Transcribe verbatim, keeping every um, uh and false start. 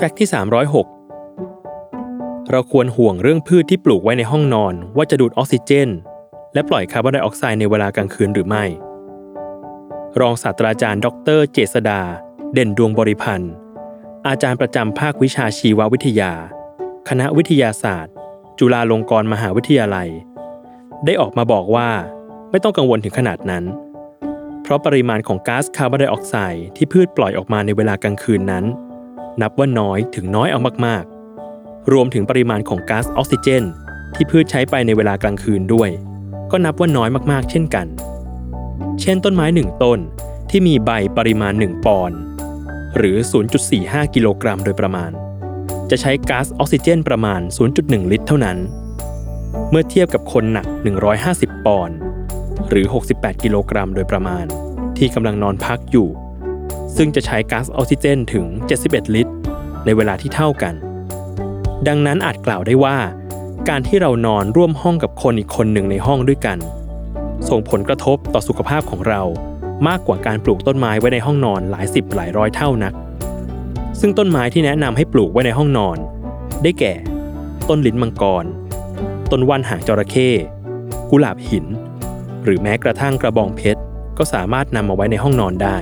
แฟกต์ที่สามร้อยหกเราควรห่วงเรื่องพืชที่ปลูกไว้ในห้องนอนว่าจะดูดออกซิเจนและปล่อยคาร์บอนไดออกไซด์ในเวลากลางคืนหรือไม่รองศาสตราจารย์ดร.เจษฎาเด่นดวงบริพันธ์อาจารย์ประจำภาควิชาชีววิทยาคณะวิทยาศาสตร์จุฬาลงกรณ์มหาวิทยาลัยได้ออกมาบอกว่าไม่ต้องกังวลถึงขนาดนั้นเพราะปริมาณของก๊าซคาร์บอนไดออกไซด์ที่พืชปล่อยออกมาในเวลากลางคืนนั้นนับว่าน้อยถึงน้อยเอามากๆรวมถึงปริมาณของก๊าซออกซิเจนที่พืชใช้ไปในเวลากลางคืนด้วยก็นับว่าน้อยมากๆเช่นกันเช่นต้นไม้หนึ่งต้นที่มีใบปริมาณหนึ่งปอนด์หรือ ศูนย์จุดสี่ห้า กิโลกรัมโดยประมาณจะใช้ก๊าซออกซิเจนประมาณ ศูนย์จุดหนึ่ง ลิตรเท่านั้นเมื่อเทียบกับคนหนักหนึ่งร้อยห้าสิบปอนด์หรือหกสิบแปดกิโลกรัมโดยประมาณที่กำลังนอนพักอยู่ซึ่งจะใช้ก๊าซออกซิเจนถึงเจ็ดสิบเอ็ดลิตรในเวลาที่เท่ากันดังนั้นอาจกล่าวได้ว่าการที่เรานอนร่วมห้องกับคนอีกคนหนึ่งในห้องด้วยกันส่งผลกระทบต่อสุขภาพของเรามากกว่าการปลูกต้นไม้ไว้ในห้องนอนหลายสิบหลายร้อยเท่านักซึ่งต้นไม้ที่แนะนำให้ปลูกไว้ในห้องนอนได้แก่ต้นลิ้นมังกรต้นว่านหางจระเข้กุหลาบหินหรือแม้กระทั่งกระบองเพชรก็สามารถนำมาไว้ในห้องนอนได้